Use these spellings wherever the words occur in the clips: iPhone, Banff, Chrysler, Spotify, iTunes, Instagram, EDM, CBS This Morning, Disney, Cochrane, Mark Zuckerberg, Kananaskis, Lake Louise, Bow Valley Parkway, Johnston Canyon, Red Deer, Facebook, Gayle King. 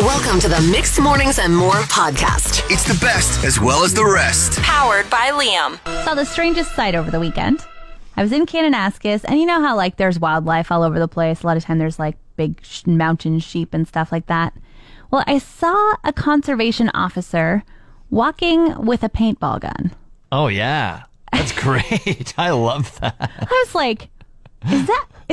Welcome to the Mixed Mornings and More podcast. It's the best as well as the rest. Powered by Liam. Saw the strangest sight over the weekend. I was in Kananaskis, and you know how like there's wildlife all over the place. A lot of time there's like big mountain sheep and stuff like that. Well, I saw a conservation officer walking with a paintball gun. Oh yeah, that's great. I love that. I was like, Is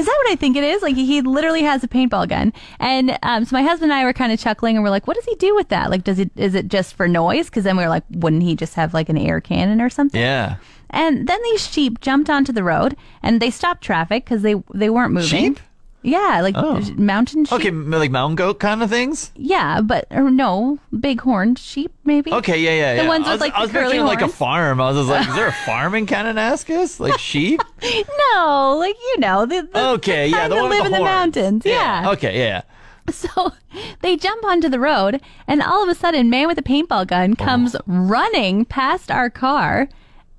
that what I think it is? Like, he literally has a paintball gun. And so my husband and I were kind of chuckling, and we're like, what does he do with that? Like, is it just for noise? Because then we were like, wouldn't he just have like an air cannon or something? Yeah. And then these sheep jumped onto the road, and they stopped traffic because they weren't moving. Sheep? Yeah, like mountain sheep. Okay, like mountain goat kind of things? Yeah, but no, big horned sheep, maybe. Okay, yeah. The ones with like the curly horns. I was picturing like a farm. I was just like, is there a farm in Kananaskis? Like sheep? No, like, you know. The one live in the mountains. Yeah. Okay, yeah. So they jump onto the road, and all of a sudden, man with a paintball gun comes running past our car.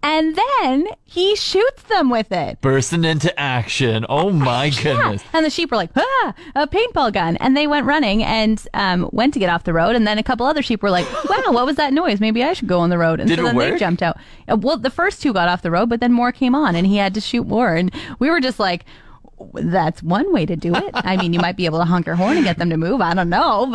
And then he shoots them with it. Bursting into action. Oh, my goodness. Yeah. And the sheep were like, a paintball gun. And they went running and went to get off the road. And then a couple other sheep were like, wow, what was that noise? Maybe I should go on the road. And so then they jumped out. Well, the first two got off the road, but then more came on. And he had to shoot more. And we were just like, that's one way to do it. I mean, you might be able to honk your horn and get them to move. I don't know.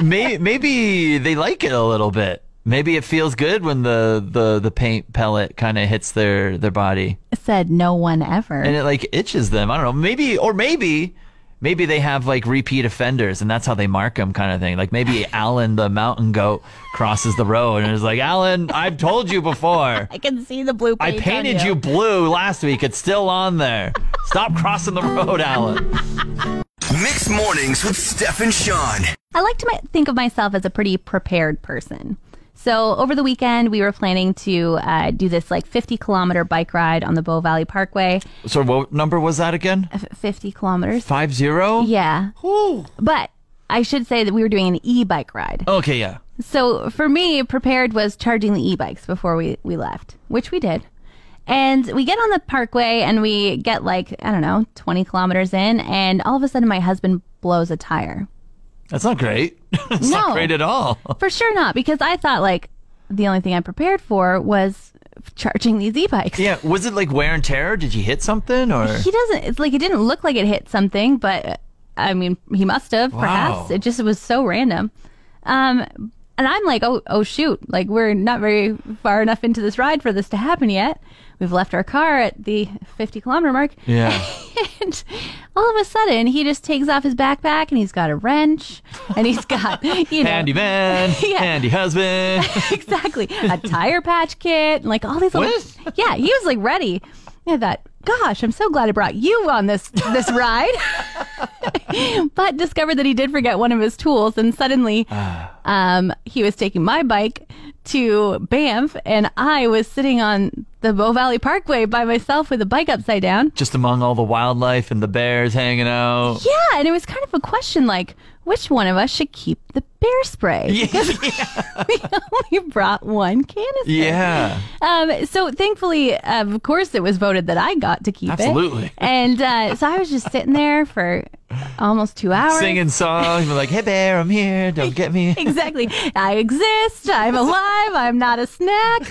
Maybe they like it a little bit. Maybe it feels good when the paint pellet kind of hits their body. Said no one ever. And it like itches them. I don't know. Maybe they have like repeat offenders, and that's how they mark them, kind of thing. Like maybe Alan, the mountain goat, crosses the road and is like, Alan, I've told you before. I can see the blue paint. I painted on you blue last week. It's still on there. Stop crossing the road, Alan. Mixed Mornings with Steph and Sean. I like to think of myself as a pretty prepared person. So over the weekend, we were planning to do this like 50-kilometer bike ride on the Bow Valley Parkway. So what number was that again? 50 kilometers. 50? Yeah. Ooh. But I should say that we were doing an e-bike ride. Okay, yeah. So for me, prepared was charging the e-bikes before we left, which we did. And we get on the parkway and we get like, I don't know, 20 kilometers in. And all of a sudden, my husband blows a tire. That's not great. It's not great at all. For sure not, because I thought like the only thing I prepared for was charging these e-bikes. Yeah, was it like wear and tear? Did you hit something? Or it's like it didn't look like it hit something, but I mean, he must have, perhaps. It just was so random. And I'm like, oh shoot, like we're not very far enough into this ride for this to happen yet. We've left our car at the 50-kilometer mark. Yeah. And all of a sudden, he just takes off his backpack, and he's got a wrench, and he's got, you know. Handy man, yeah. Handy husband. Exactly. A tire patch kit, and like all these little. Yeah, he was like ready. And I thought, gosh, I'm so glad I brought you on this ride. But discovered that he did forget one of his tools, and suddenly he was taking my bike to Banff, and I was sitting on the Bow Valley Parkway by myself with the bike upside down. Just among all the wildlife and the bears hanging out. Yeah, and it was kind of a question like, which one of us should keep the bear spray? Because we only brought one canister. Yeah. So thankfully, of course, it was voted that I got to keep it. Absolutely. And so I was just sitting there for almost 2 hours. Singing songs. We're like, hey, bear, I'm here. Don't get me. Exactly. I exist. I'm alive. I'm not a snack.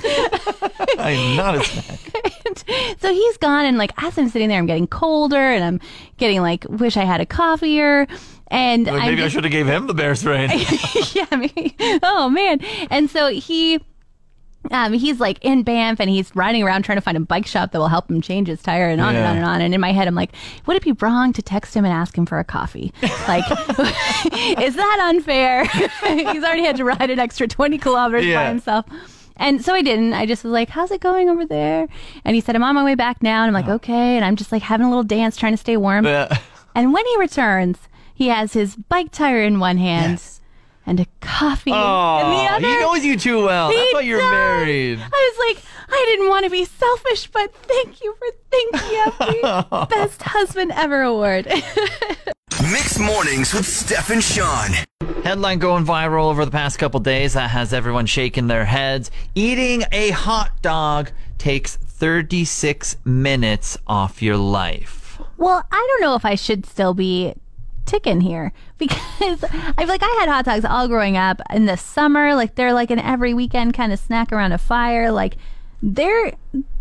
I'm not a snack. So he's gone. And like, as I'm sitting there, I'm getting colder. And I'm getting like, wish I had a coffee or... And maybe I should have gave him the bear spray. Yeah, maybe. Oh man! And so he, he's like in Banff, and he's riding around trying to find a bike shop that will help him change his tire, and on and on and on. And in my head, I'm like, would it be wrong to text him and ask him for a coffee? Like, is that unfair? He's already had to ride an extra 20 kilometers by himself. And so I didn't. I just was like, how's it going over there? And he said, I'm on my way back now. And I'm like, okay. And I'm just like having a little dance, trying to stay warm. And when he returns, he has his bike tire in one hand and a coffee in the other. He knows you too well. That's why you're married. I was like, I didn't want to be selfish, but thank you for thinking of me. Best Husband Ever Award. Mixed Mornings with Steph and Sean. Headline going viral over the past couple days that has everyone shaking their heads. Eating a hot dog takes 36 minutes off your life. Well, I don't know if I should still be ticking here, because I feel like I had hot dogs all growing up in the summer. Like, they're like an every weekend kind of snack around a fire. Like, they're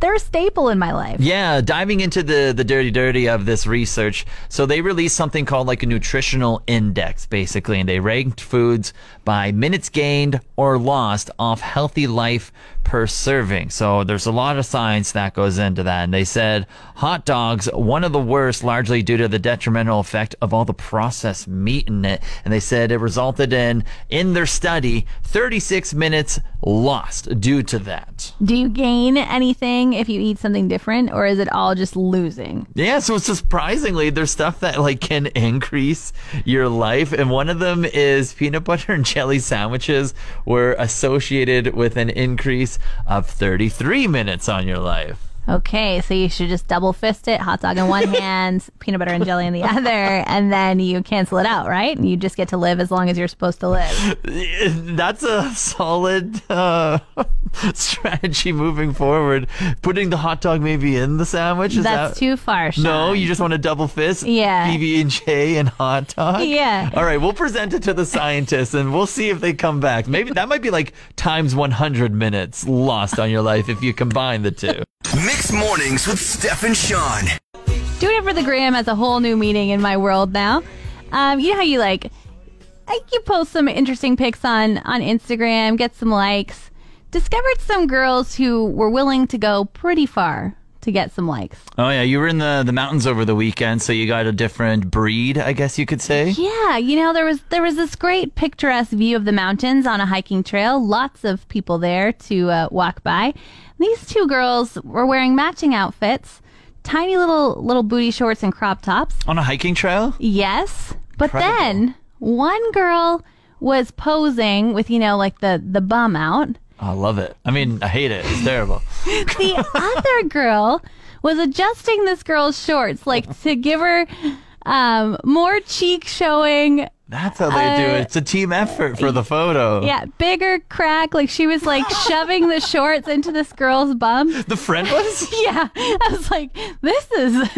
a staple in my life. Yeah, diving into the dirty of this research. So they released something called like a nutritional index, basically, and they ranked foods by minutes gained or lost off healthy life per serving. So there's a lot of science that goes into that. And they said hot dogs, one of the worst, largely due to the detrimental effect of all the processed meat in it. And they said it resulted in their study, 36 minutes lost due to that. Do you gain anything if you eat something different, or is it all just losing? Yeah, so surprisingly, there's stuff that like can increase your life. And one of them is peanut butter and jelly sandwiches were associated with an increase of 33 minutes on your life. Okay, so you should just double fist it, hot dog in one hand, peanut butter and jelly in the other, and then you cancel it out, right? You just get to live as long as you're supposed to live. That's a solid strategy moving forward. Putting the hot dog maybe in the sandwich? That's too far, Sean. No, you just want to double fist? Yeah. PB&J and hot dog? Yeah. All right, we'll present it to the scientists, and we'll see if they come back. Maybe that might be like times 100 minutes lost on your life if you combine the two. Mixed Mornings with Steph and Sean. Doing it for the gram has a whole new meaning in my world now. You know how you you post some interesting pics on Instagram, get some likes. Discovered some girls who were willing to go pretty far to get some likes. Oh yeah, you were in the mountains over the weekend, so you got a different breed, I guess you could say. Yeah, you know, there was this great picturesque view of the mountains on a hiking trail. Lots of people there to walk by. These two girls were wearing matching outfits, tiny little booty shorts and crop tops. On a hiking trail? Yes. But incredible. Then one girl was posing with, you know, like the bum out. I love it. I mean, I hate it. It's terrible. The other girl was adjusting this girl's shorts, like to give her more cheek showing. That's how they do it. It's a team effort for the photo. Yeah, bigger crack. Like, she was like shoving the shorts into this girl's bum. The friend was? Yeah. I was like, this is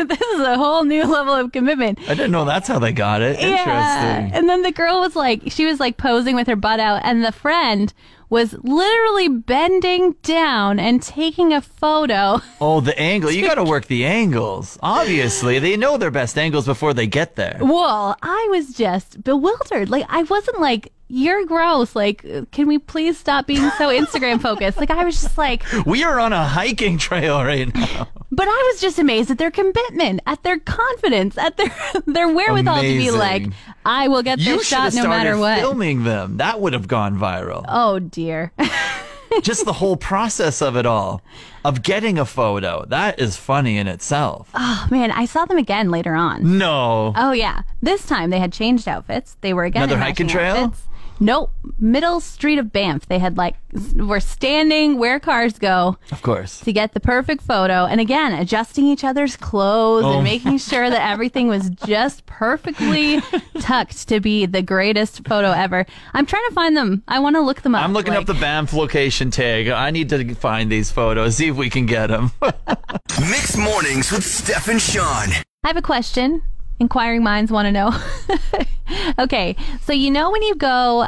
a whole new level of commitment. I didn't know that's how they got it. Interesting. Yeah. And then the girl was like, she was like posing with her butt out, and the friend was literally bending down and taking a photo. Oh, the angle. You got to work the angles. Obviously, they know their best angles before they get there. Well, I was just bewildered. Like, I wasn't like, you're gross. Like, can we please stop being so Instagram focused? Like, I was just like, we are on a hiking trail right now. But I was just amazed at their commitment, at their confidence, at their wherewithal to be like, I will get this shot no matter what. You should have started filming them. That would have gone viral. Oh, dear. Just the whole process of it all, of getting a photo. That is funny in itself. Oh, man. I saw them again later on. No. Oh, yeah. This time they had changed outfits. They were again. Another hiking trail? Outfits. Nope. Middle street of Banff. They had were standing where cars go. Of course. To get the perfect photo. And again, adjusting each other's clothes and making sure that everything was just perfectly tucked to be the greatest photo ever. I'm trying to find them. I want to look them up. I'm looking up the Banff location tag. I need to find these photos, see if we can get them. Mixed Mornings with Steph and Sean. I have a question. Inquiring minds want to know. Okay, so you know when you go,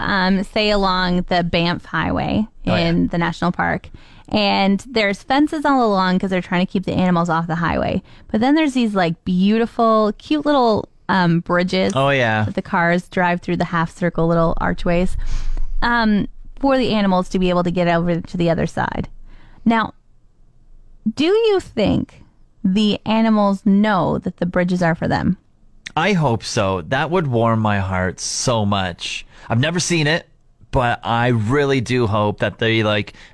say, along the Banff Highway in the national park, and there's fences all along because they're trying to keep the animals off the highway. But then there's these like beautiful, cute little bridges. Oh, yeah. That the cars drive through the half circle little archways for the animals to be able to get over to the other side. Now, do you think the animals know that the bridges are for them? I hope so. That would warm my heart so much. I've never seen it, but I really do hope that they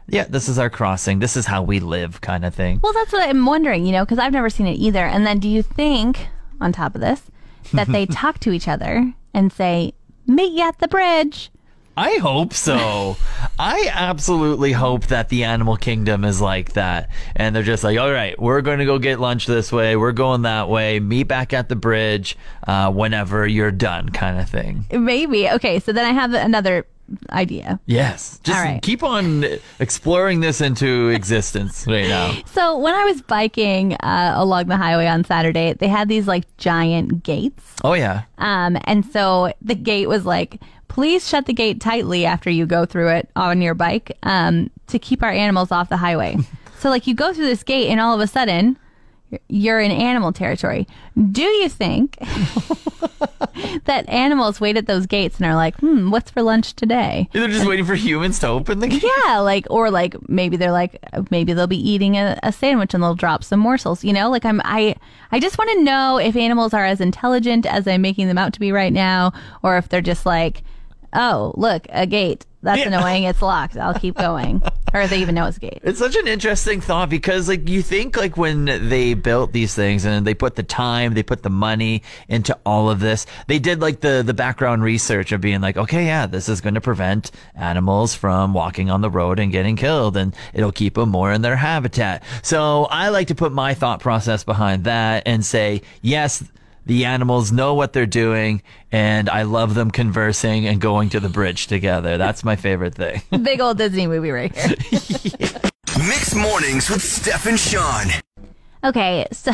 this is our crossing. This is how we live kind of thing. Well, that's what I'm wondering, you know, because I've never seen it either. And then do you think, on top of this, that they talk to each other and say, meet you at the bridge? I hope so. I absolutely hope that the animal kingdom is like that. And they're just like, all right, we're going to go get lunch this way. We're going that way. Meet back at the bridge whenever you're done kind of thing. Maybe. Okay, so then I have another idea. Yes. Just keep on exploring this into existence right now. So when I was biking along the highway on Saturday, they had these like giant gates. Oh, yeah. And so the gate was like, please shut the gate tightly after you go through it on your bike to keep our animals off the highway. So like you go through this gate and all of a sudden you're in animal territory. Do you think that animals wait at those gates and are like, what's for lunch today? They're just waiting for humans to open the gate? Yeah, maybe they'll be eating a sandwich and they'll drop some morsels. You know, like I just want to know if animals are as intelligent as I'm making them out to be right now, or if they're just like, oh, look, a gate. That's annoying. It's locked. I'll keep going. Or if they even know it's a gate. It's such an interesting thought because, like, you think, like, when they built these things and they put the time, they put the money into all of this, they did, like, the background research of being like, okay, yeah, this is going to prevent animals from walking on the road and getting killed, and it'll keep them more in their habitat. So I like to put my thought process behind that and say, yes, the animals know what they're doing, and I love them conversing and going to the bridge together. That's my favorite thing. Big old Disney movie right here. Yeah. Mixed Mornings with Steph and Sean. Okay, so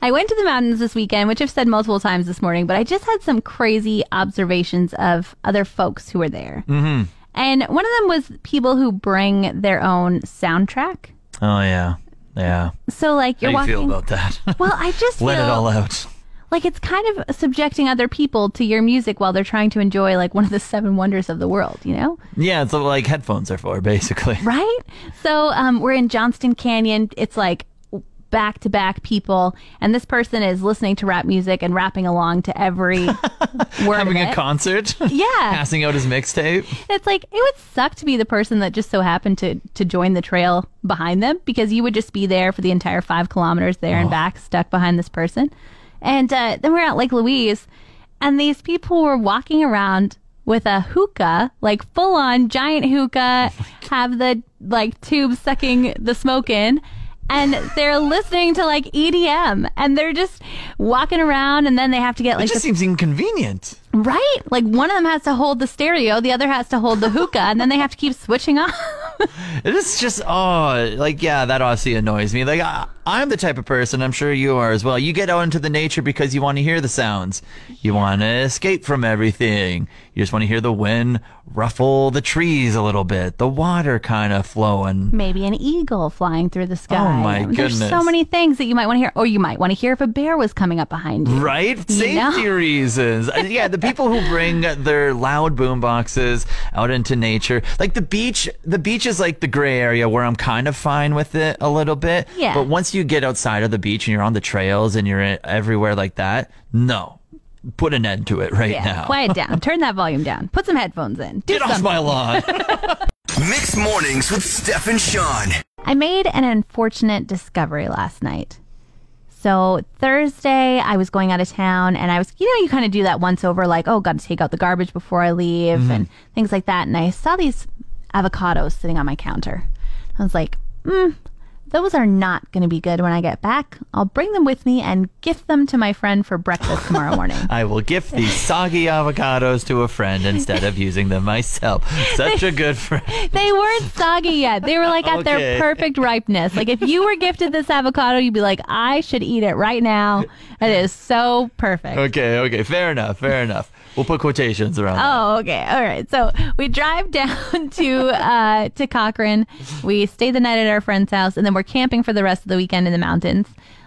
I went to the mountains this weekend, which I've said multiple times this morning, but I just had some crazy observations of other folks who were there. Mm-hmm. And one of them was people who bring their own soundtrack. Oh, yeah. Yeah. So, like, you're walking. How do you feel about that? Well, I just let it all out. Like, it's kind of subjecting other people to your music while they're trying to enjoy, like, one of the seven wonders of the world, you know? Yeah, it's what, like, headphones are for, basically. Right? So we're in Johnston Canyon. It's, like, back-to-back people. And this person is listening to rap music and rapping along to every word Having a concert? Yeah. Passing out his mixtape? It's like, it would suck to be the person that just so happened to join the trail behind them, because you would just be there for the entire 5 kilometers there and back, stuck behind this person. And then we're at Lake Louise, and these people were walking around with a hookah, like full-on giant hookah, have the like tube sucking the smoke in, and they're listening to like EDM, and they're just walking around, and then they have to get like... It just seems inconvenient. Right? Like one of them has to hold the stereo, the other has to hold the hookah, and then they have to keep switching off. It's just, that obviously annoys me. Like, I'm the type of person, I'm sure you are as well. You get out into the nature because you want to hear the sounds. You want to escape from everything. You just want to hear the wind ruffle the trees a little bit, the water kind of flowing. Maybe an eagle flying through the sky. Oh, my goodness. There's so many things that you might want to hear. Or you might want to hear if a bear was coming up behind you. Right? Safety reasons. Yeah, the people who bring their loud boom boxes out into nature. Like the beach is like the gray area where I'm kind of fine with it a little bit. Yeah. But once you get outside of the beach and you're on the trails and you're everywhere like that, no. Put an end to it now. Quiet down. Turn that volume down. Put some headphones in. Get off my lawn. Mixed Mornings with Steph and Sean. I made an unfortunate discovery last night. So Thursday, I was going out of town, and I was, you kind of do that once over, like, oh, got to take out the garbage before I leave, and things like that. And I saw these avocados sitting on my counter. I was like, those are not going to be good when I get back. I'll bring them with me and gift them to my friend for breakfast tomorrow morning. I will gift these soggy avocados to a friend instead of using them myself. Such a good friend. They weren't soggy yet. They were like at their perfect ripeness. Like if you were gifted this avocado, you'd be like, I should eat it right now. It is so perfect. Okay. Fair enough. We'll put quotations around that. Oh, okay. All right. So we drive down to Cochrane. We stay the night at our friend's house, and then we're camping for the rest of the weekend in the mountains.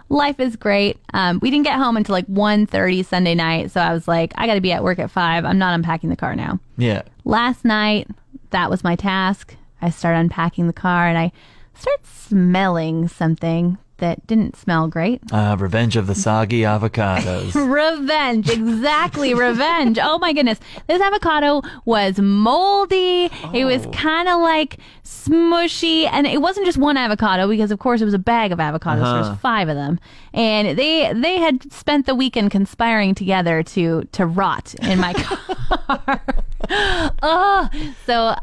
Life is great. We didn't get home until like 1:30 Sunday night. So I was like, I got to be at work at 5. I'm not unpacking the car now. Yeah. Last night, that was my task. I start unpacking the car, and I start smelling something that didn't smell great. Revenge of the soggy avocados. Revenge. Exactly. Revenge. Oh my goodness. This avocado was moldy. Oh. It was kind of like smushy. And it wasn't just one avocado, because of course it was a bag of avocados. Uh-huh. So there was 5 of them. And they had spent the weekend conspiring together to rot in my car. So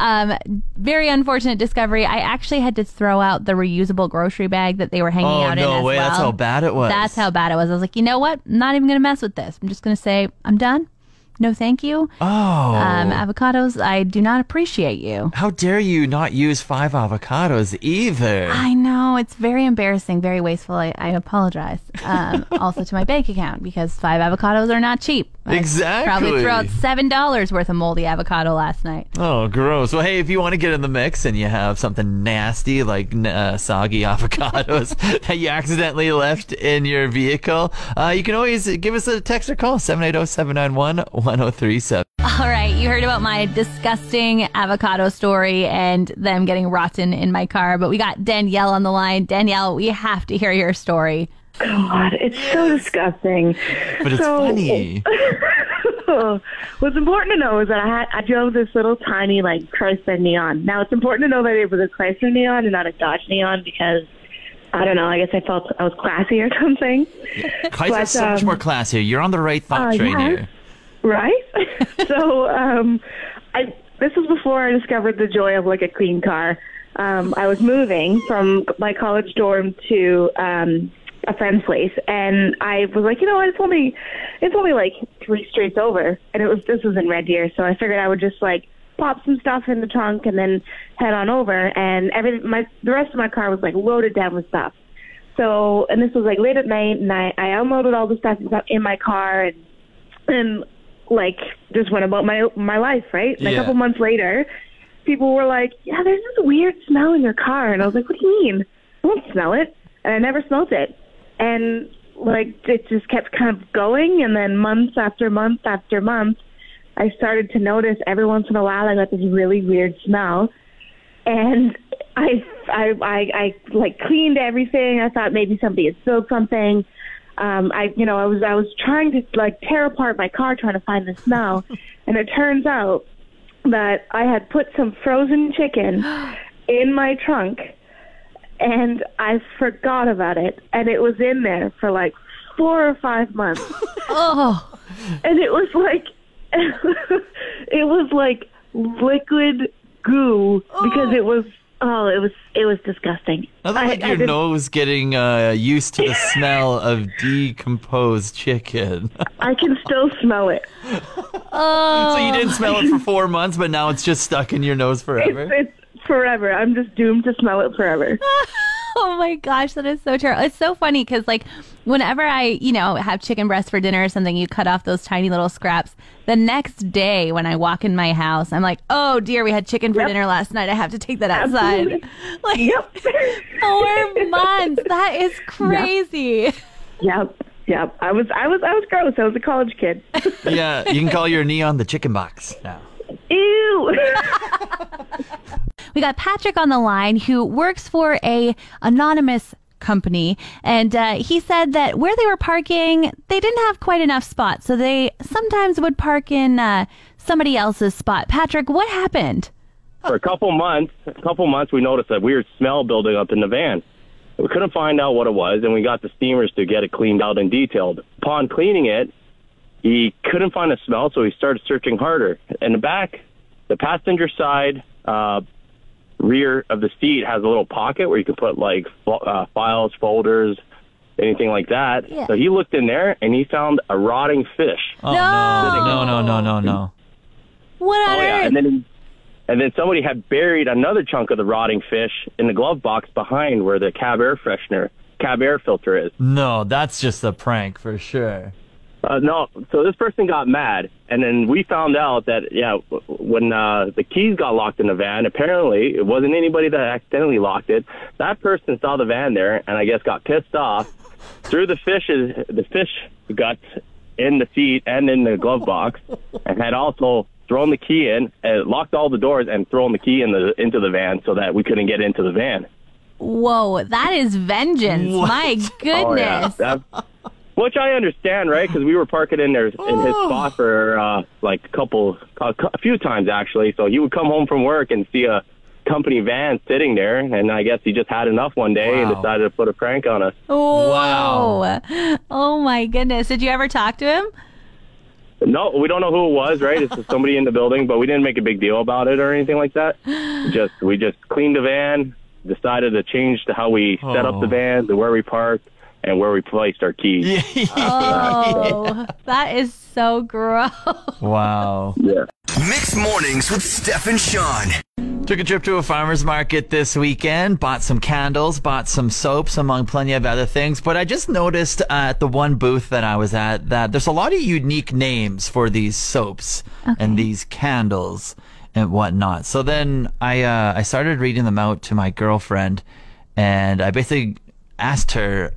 very unfortunate discovery. I actually had to throw out the reusable grocery bag that they were hanging out in as well. Oh, no way. That's how bad it was. I was like, you know what? I'm not even going to mess with this. I'm just going to say, I'm done. no thank you. Oh. Avocados, I do not appreciate you. How dare you not use 5 avocados either? I know. It's very embarrassing, very wasteful. I apologize. Also to my bank account, because 5 avocados are not cheap. Exactly. I probably threw out $7 worth of moldy avocado last night. Oh, gross. Well, hey, if you want to get in the mix and you have something nasty like soggy avocados that you accidentally left in your vehicle, you can always give us a text or call, 780-791-1037. All right, you heard about my disgusting avocado story and them getting rotten in my car, but we got Danielle on the line. Danielle, we have to hear your story. God, it's so disgusting. But it's so funny. What's important to know is that I drove this little tiny, like, Chrysler Neon. Now, it's important to know that it was a Chrysler Neon and not a Dodge Neon because, I don't know, I guess I felt I was classy or something. Yeah. Chrysler's so much more classy. You're on the right thought train here. Right? So, this was before I discovered the joy of, like, a clean car. I was moving from my college dorm to a friend's place, and I was like, you know, it's only like 3 streets over, and this was in Red Deer, so I figured I would just like pop some stuff in the trunk and then head on over, and the rest of my car was like loaded down with stuff. So, and this was like late at night, and I unloaded all the stuff in my car and like just went about my life, right? And yeah. A couple months later, people were like, yeah, there's this weird smell in your car, and I was like, what do you mean? I won't smell it, and I never smelled it. And, like, it just kept kind of going, and then month after month after month, I started to notice every once in a while I got this really weird smell. And I like, cleaned everything. I thought maybe somebody had spilled something. I was trying to, like, tear apart my car trying to find the smell, and it turns out that I had put some frozen chicken in my trunk, and I forgot about it, and it was in there for like 4 or 5 months. Oh, and it was like liquid goo because it was disgusting. Nothing like your nose getting used to the smell of decomposed chicken. I can still smell it. Oh, so you didn't smell it for 4 months, but now it's just stuck in your nose forever. Forever. I'm just doomed to smell it forever. Oh my gosh, that is so terrible. It's so funny because, like, whenever I, you know, have chicken breast for dinner or something, you cut off those tiny little scraps. The next day when I walk in my house, I'm like, oh dear, we had chicken for dinner last night. I have to take that outside. Absolutely. Like, 4 months. That is crazy. Yep. I was gross. I was a college kid. Yeah, you can call your neon the chicken box now. Ew. We got Patrick on the line, who works for a anonymous company, and he said that where they were parking, they didn't have quite enough spots, so they sometimes would park in somebody else's spot. Patrick, what happened? For a couple months, we noticed a weird smell building up in the van. We couldn't find out what it was, and we got the steamers to get it cleaned out and detailed. Upon cleaning it, he couldn't find a smell, so he started searching harder. In the back, the passenger side rear of the seat has a little pocket where you can put, like, files, folders, anything like that. Yeah. So he looked in there, and he found a rotting fish. Oh, no. What on earth? Yeah. And then somebody had buried another chunk of the rotting fish in the glove box behind where the cab air filter is. No, that's just a prank for sure. No, so this person got mad, and then we found out that, when the keys got locked in the van, apparently it wasn't anybody that accidentally locked it. That person saw the van there and I guess got pissed off, threw the fish guts in the seat and in the glove box, and had also thrown the key in, and locked all the doors and thrown the key into the van so that we couldn't get into the van. Whoa, that is vengeance. What? My goodness. Oh, yeah. Which I understand, right? Because we were parking in his spot for a few times actually. So he would come home from work and see a company van sitting there, and I guess he just had enough one day and decided to put a prank on us. Wow! Oh my goodness! Did you ever talk to him? No, we don't know who it was, right? It's just somebody in the building, but we didn't make a big deal about it or anything like that. We just cleaned the van, decided to change to how we set up the van, to where we parked. and where we placed our keys. Oh, that is so gross. Wow. Yeah. Mixed Mornings with Steph and Sean. Took a trip to a farmer's market this weekend, bought some candles, bought some soaps, among plenty of other things. But I just noticed at the one booth that I was at that there's a lot of unique names for these soaps and these candles and whatnot. So then I started reading them out to my girlfriend, and I basically asked her,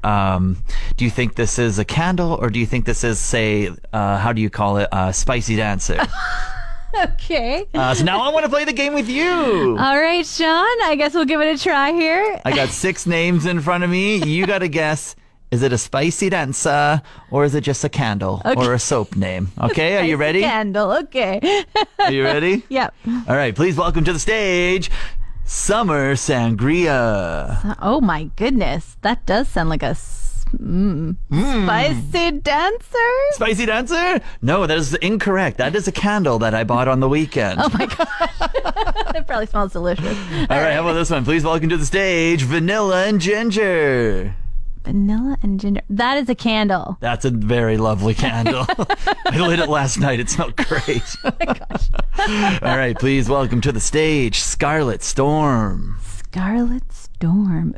do you think this is a candle, or do you think this is, say, how do you call it, spicy dancer? Okay. So now I want to play the game with you. All right, Sean. I guess we'll give it a try here. I got 6 names in front of me. You got to guess, is it a spicy dancer or is it just a candle or a soap name? Okay, are you ready? Candle, okay. Are you ready? Yep. All right, please welcome to the stage, Summer Sangria. Oh, my goodness. That does sound like a spicy dancer? Spicy dancer? No, that is incorrect. That is a candle that I bought on the weekend. Oh my gosh. It probably smells delicious. All right, how about this one? Please welcome to the stage, Vanilla and Ginger. Vanilla and ginger. That is a candle. That's a very lovely candle. I lit it last night. It smelled great. Oh my gosh. All right, please welcome to the stage, Scarlet Storm. Scarlet Storm.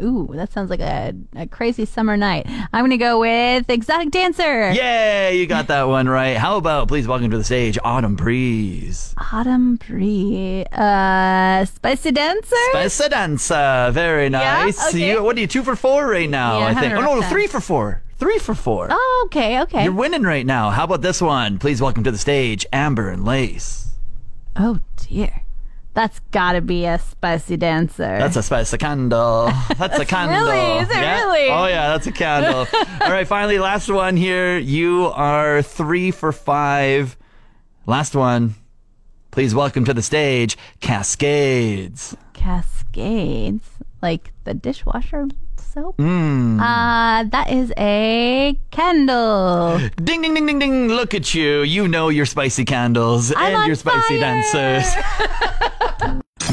Ooh, that sounds like a crazy summer night. I'm going to go with Exotic Dancer. Yay, you got that one right. How about, please welcome to the stage, Autumn Breeze. Autumn Breeze. Spicy Dancer? Spicy Dancer. Very nice. Yeah? Okay. What are you, 2 for 4 right now, yeah, I think? Oh, no, 3 for 4. 3 for 4. Oh, okay. You're winning right now. How about this one? Please welcome to the stage, Amber and Lace. Oh, dear. That's gotta be a spicy dancer. That's a spicy candle. That's a candle. Really? Is it really? Oh yeah, that's a candle. All right, finally, last one here. You are 3 for 5. Last one. Please welcome to the stage, Cascades. Cascades, like the dishwasher soap. That is a candle. Ding, ding, ding, ding, ding. Look at you. You know your spicy candles and your spicy dancers.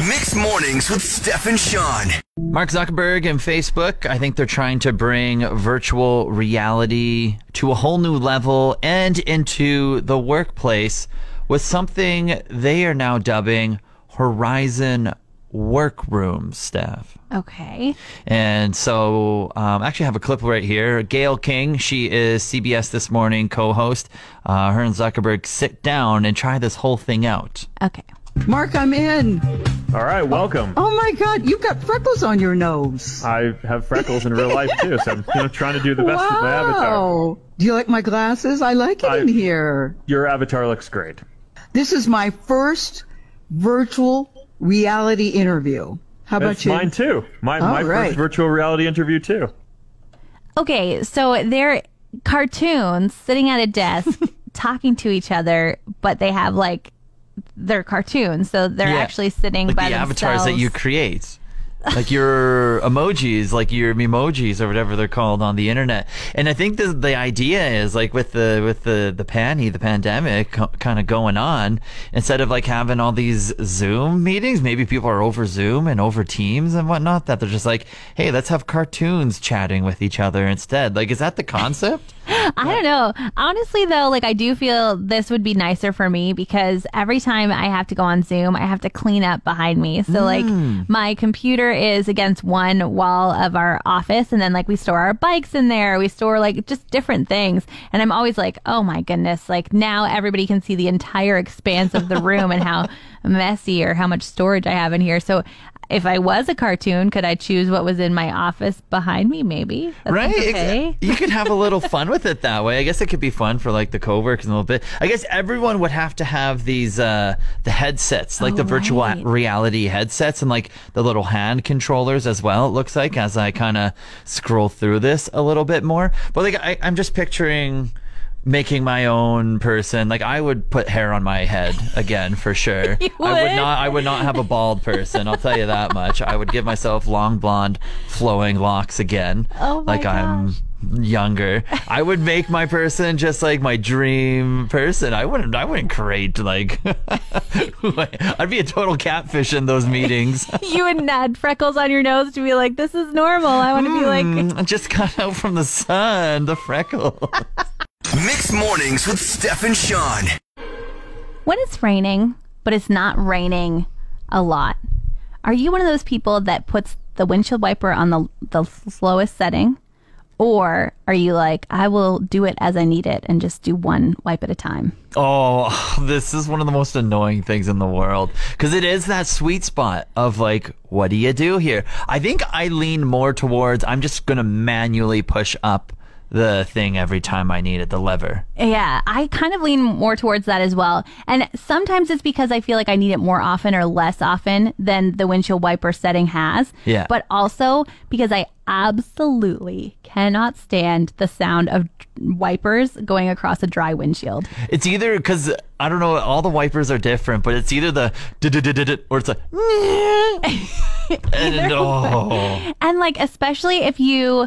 Mixed Mornings with Steph and Sean. Mark Zuckerberg and Facebook, I think they're trying to bring virtual reality to a whole new level and into the workplace with something they are now dubbing Horizon Workrooms, Steph. Okay. And so I actually have a clip right here. Gayle King, she is CBS This Morning co-host. Her and Zuckerberg sit down and try this whole thing out. Okay. Mark, I'm in. All right, welcome. Oh my God, you've got freckles on your nose. I have freckles in real life too, so I'm trying to do the best with my avatar. Oh, do you like my glasses? I like it in here. Your avatar looks great. This is my first virtual reality interview. How about you? Mine too. My first virtual reality interview too. Okay, so they're cartoons sitting at a desk talking to each other, but they have like their cartoons, so they're actually sitting like by the themselves. Avatars that you create. Like your emojis, like your memojis or whatever they're called on the internet. And I think the idea is like with the pandemic kind of going on, instead of like having all these Zoom meetings, maybe people are over Zoom and over Teams and whatnot, that they're just like, hey, let's have cartoons chatting with each other instead. Like, is that the concept? I don't know. Honestly, though, like I do feel this would be nicer for me because every time I have to go on Zoom, I have to clean up behind me. So like my computer is against one wall of our office, and then like we store our bikes in there. We store like just different things. And I'm always like, oh my goodness, like now everybody can see the entire expanse of the room and how messy or how much storage I have in here. So if I was a cartoon, could I choose what was in my office behind me, maybe? That's right. Okay. You could have a little fun with it that way. I guess it could be fun for like the coworkers and a little bit. I guess everyone would have to have these, the headsets, like the virtual reality headsets and like the little hand controllers as well, it looks like, as I kind of scroll through this a little bit more. But like, I'm just picturing making my own person. Like I would put hair on my head again for sure. You would? I would not have a bald person, I'll tell you that much. I would give myself long blonde flowing locks again. Oh my gosh. I'm younger, I would make my person just like my dream person. I wouldn't create like I'd be a total catfish in those meetings. You wouldn't add freckles on your nose to be like, this is normal. I want to be like, just got out from the sun, the freckles. Mixed Mornings with Steph and Sean. When it's raining, but it's not raining a lot, are you one of those people that puts the windshield wiper on the slowest setting? Or are you like, I will do it as I need it and just do one wipe at a time? Oh, this is one of the most annoying things in the world, because it is that sweet spot of like, what do you do here? I think I lean more towards, I'm just going to manually push up the thing every time I need it, the lever. Yeah, I kind of lean more towards that as well. And sometimes it's because I feel like I need it more often or less often than the windshield wiper setting has. Yeah. But also because I absolutely cannot stand the sound of wipers going across a dry windshield. It's either because, I don't know, all the wipers are different, but it's either the or it's a and like, especially if you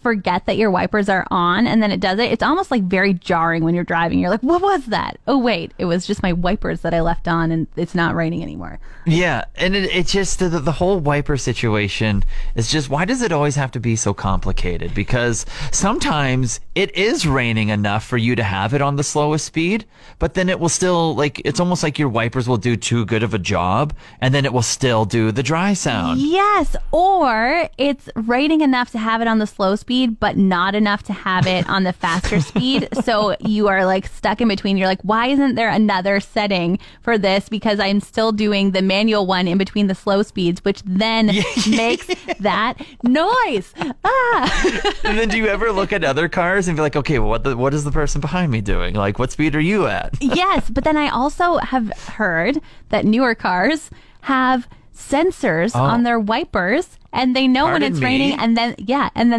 forget that your wipers are on and then it does it. It's almost like very jarring when you're driving. You're like, what was that? Oh, wait, it was just my wipers that I left on and it's not raining anymore. Yeah. And it's just the whole wiper situation is just, why does it always have to be so complicated? Because sometimes it is raining enough for you to have it on the slowest speed, but then it will still, like, it's almost like your wipers will do too good of a job and then it will still do the dry sound. Yes. Or it's raining enough to have it on the slow speed, but not enough to have it on the faster speed. So you are like stuck in between. You're like, why isn't there another setting for this? Because I'm still doing the manual one in between the slow speeds, which then makes that noise. Ah. And then do you ever look at other cars and be like, okay, well, what is the person behind me doing? Like, what speed are you at? Yes. But then I also have heard that newer cars have sensors on their wipers, and they know when it's raining, and then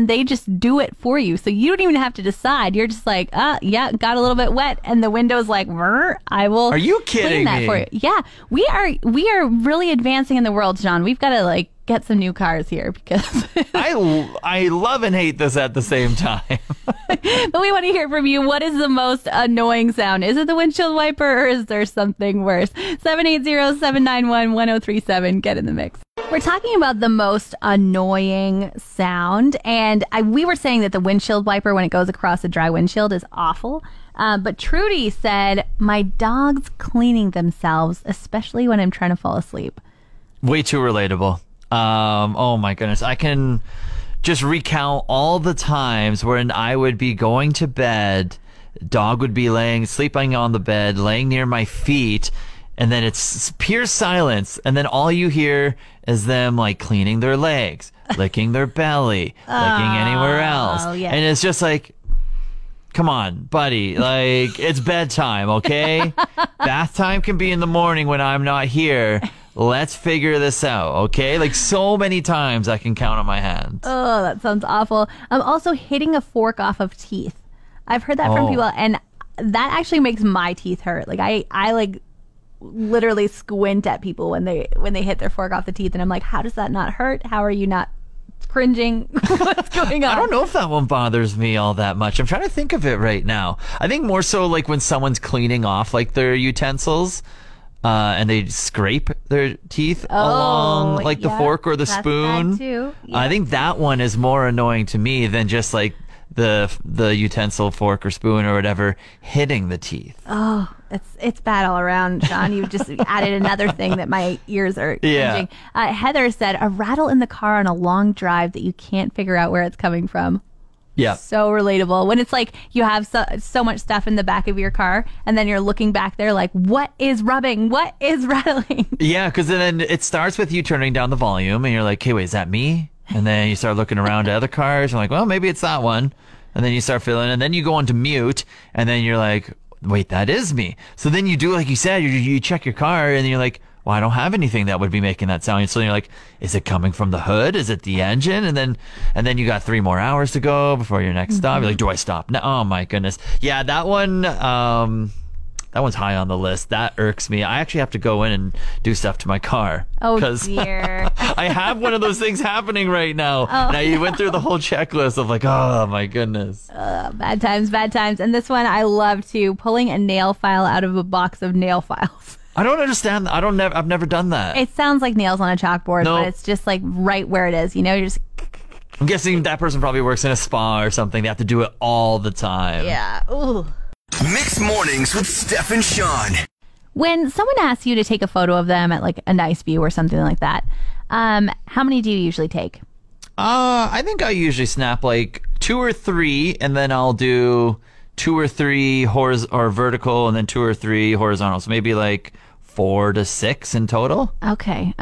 they just do it for you, so you don't even have to decide. You're just like, got a little bit wet, and the window's like, I will. Are you kidding me? For you. Yeah, we are really advancing in the world, John. We've got to like get some new cars here because I love and hate this at the same time. But we want to hear from you. What is the most annoying sound? Is it the windshield wiper, or is there something worse? 780-791-1037. Get in the mix. We're talking about the most annoying sound, and we were saying that the windshield wiper when it goes across a dry windshield is awful. But Trudy said, my dog's cleaning themselves, especially when I'm trying to fall asleep. Way too relatable. Oh my goodness. I can just recount all the times when I would be going to bed, dog would be sleeping on the bed, laying near my feet, and then it's pure silence, and then all you hear is them like cleaning their legs, licking their belly, licking anywhere else. Yeah. And it's just like, come on, buddy. Like, it's bedtime, okay? Bath time can be in the morning when I'm not here. Let's figure this out, okay? Like, so many times I can count on my hands. Oh, that sounds awful. I'm also hitting a fork off of teeth. I've heard that from people, and that actually makes my teeth hurt. Like, I like literally squint at people when they hit their fork off the teeth, and I'm like, how does that not hurt? How are you not cringing? What's going on? I don't know if that one bothers me all that much. I'm trying to think of it right now. I think more so like when someone's cleaning off like their utensils and they scrape their teeth along like the fork or the spoon. Too. Yeah. I think that one is more annoying to me than just like the utensil, fork or spoon or whatever hitting the teeth. Oh, it's bad all around, John. You just added another thing that my ears are cringing. Heather said, a rattle in the car on a long drive that you can't figure out where it's coming from. Yeah. So relatable. When it's like you have so much stuff in the back of your car and then you're looking back there like, what is rubbing? What is rattling? Yeah, because then it starts with you turning down the volume and you're like, hey, wait, is that me? And then you start looking around at other cars. You're like, well, maybe it's that one. And then you start feeling, and then you go on to mute. And then you're like, wait, that is me. So then you do, like you said, you check your car and you're like, well, I don't have anything that would be making that sound. And so you're like, is it coming from the hood? Is it the engine? And then you got 3 more hours to go before your next stop. You're like, do I stop now? Oh my goodness. Yeah, that one, That one's high on the list. That irks me. I actually have to go in and do stuff to my car. Oh, dear. I have one of those things happening right now. Oh, now, you went through the whole checklist of like, oh, my goodness. Bad times, bad times. And this one I love, too. Pulling a nail file out of a box of nail files. I don't understand. I've never done that. It sounds like nails on a chalkboard, but it's just like right where it is. You know, you're just... I'm guessing that person probably works in a spa or something. They have to do it all the time. Yeah. Ooh. Mixed Mornings with Steph and Sean. When someone asks you to take a photo of them at like a nice view or something like that, how many do you usually take? I think I usually snap like 2 or 3, and then I'll do 2 or 3 or vertical, and then 2 or 3 horizontal. So maybe like 4 to 6 in total. Okay.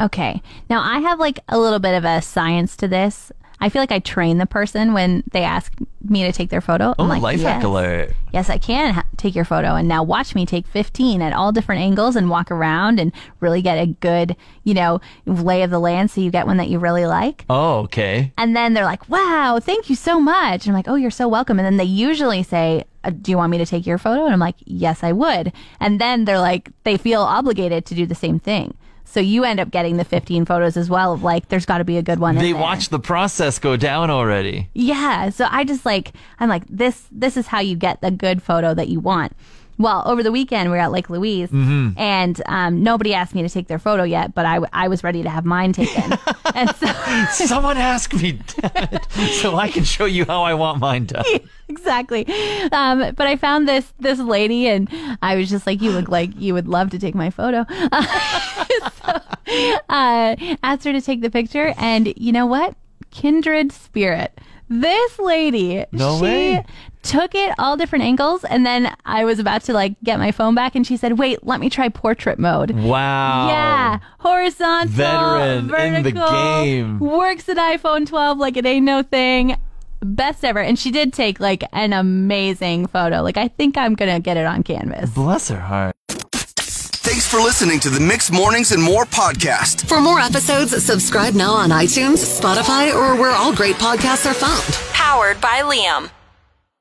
Now I have like a little bit of a science to this. I feel like I train the person when they ask me to take their photo. I'm like, life hack alert. Yes, I can take your photo. And now watch me take 15 at all different angles and walk around and really get a good, lay of the land, so you get one that you really like. Oh, okay. And then they're like, wow, thank you so much. And I'm like, oh, you're so welcome. And then they usually say, do you want me to take your photo? And I'm like, yes, I would. And then they're like, they feel obligated to do the same thing. So you end up getting the 15 photos as well of like, there's got to be a good one. They watch the process go down already. Yeah. So I just this is how you get the good photo that you want. Well, over the weekend, we were at Lake Louise, and nobody asked me to take their photo yet, but I was ready to have mine taken. And so someone asked me, so I can show you how I want mine done. Yeah, exactly. But I found this lady, and I was just like, you look like you would love to take my photo. So asked her to take the picture, and you know what? Kindred spirit. This lady, she took it all different angles, and then I was about to get my phone back, and she said, wait, let me try portrait mode. Wow. Yeah. Horizontal, veteran, vertical, in the game. Works at iPhone 12 like it ain't no thing. Best ever. And she did take an amazing photo. I think I'm going to get it on canvas. Bless her heart. Thanks for listening to the Mixed Mornings and More podcast. For more episodes, subscribe now on iTunes, Spotify, or where all great podcasts are found. Powered by Liam.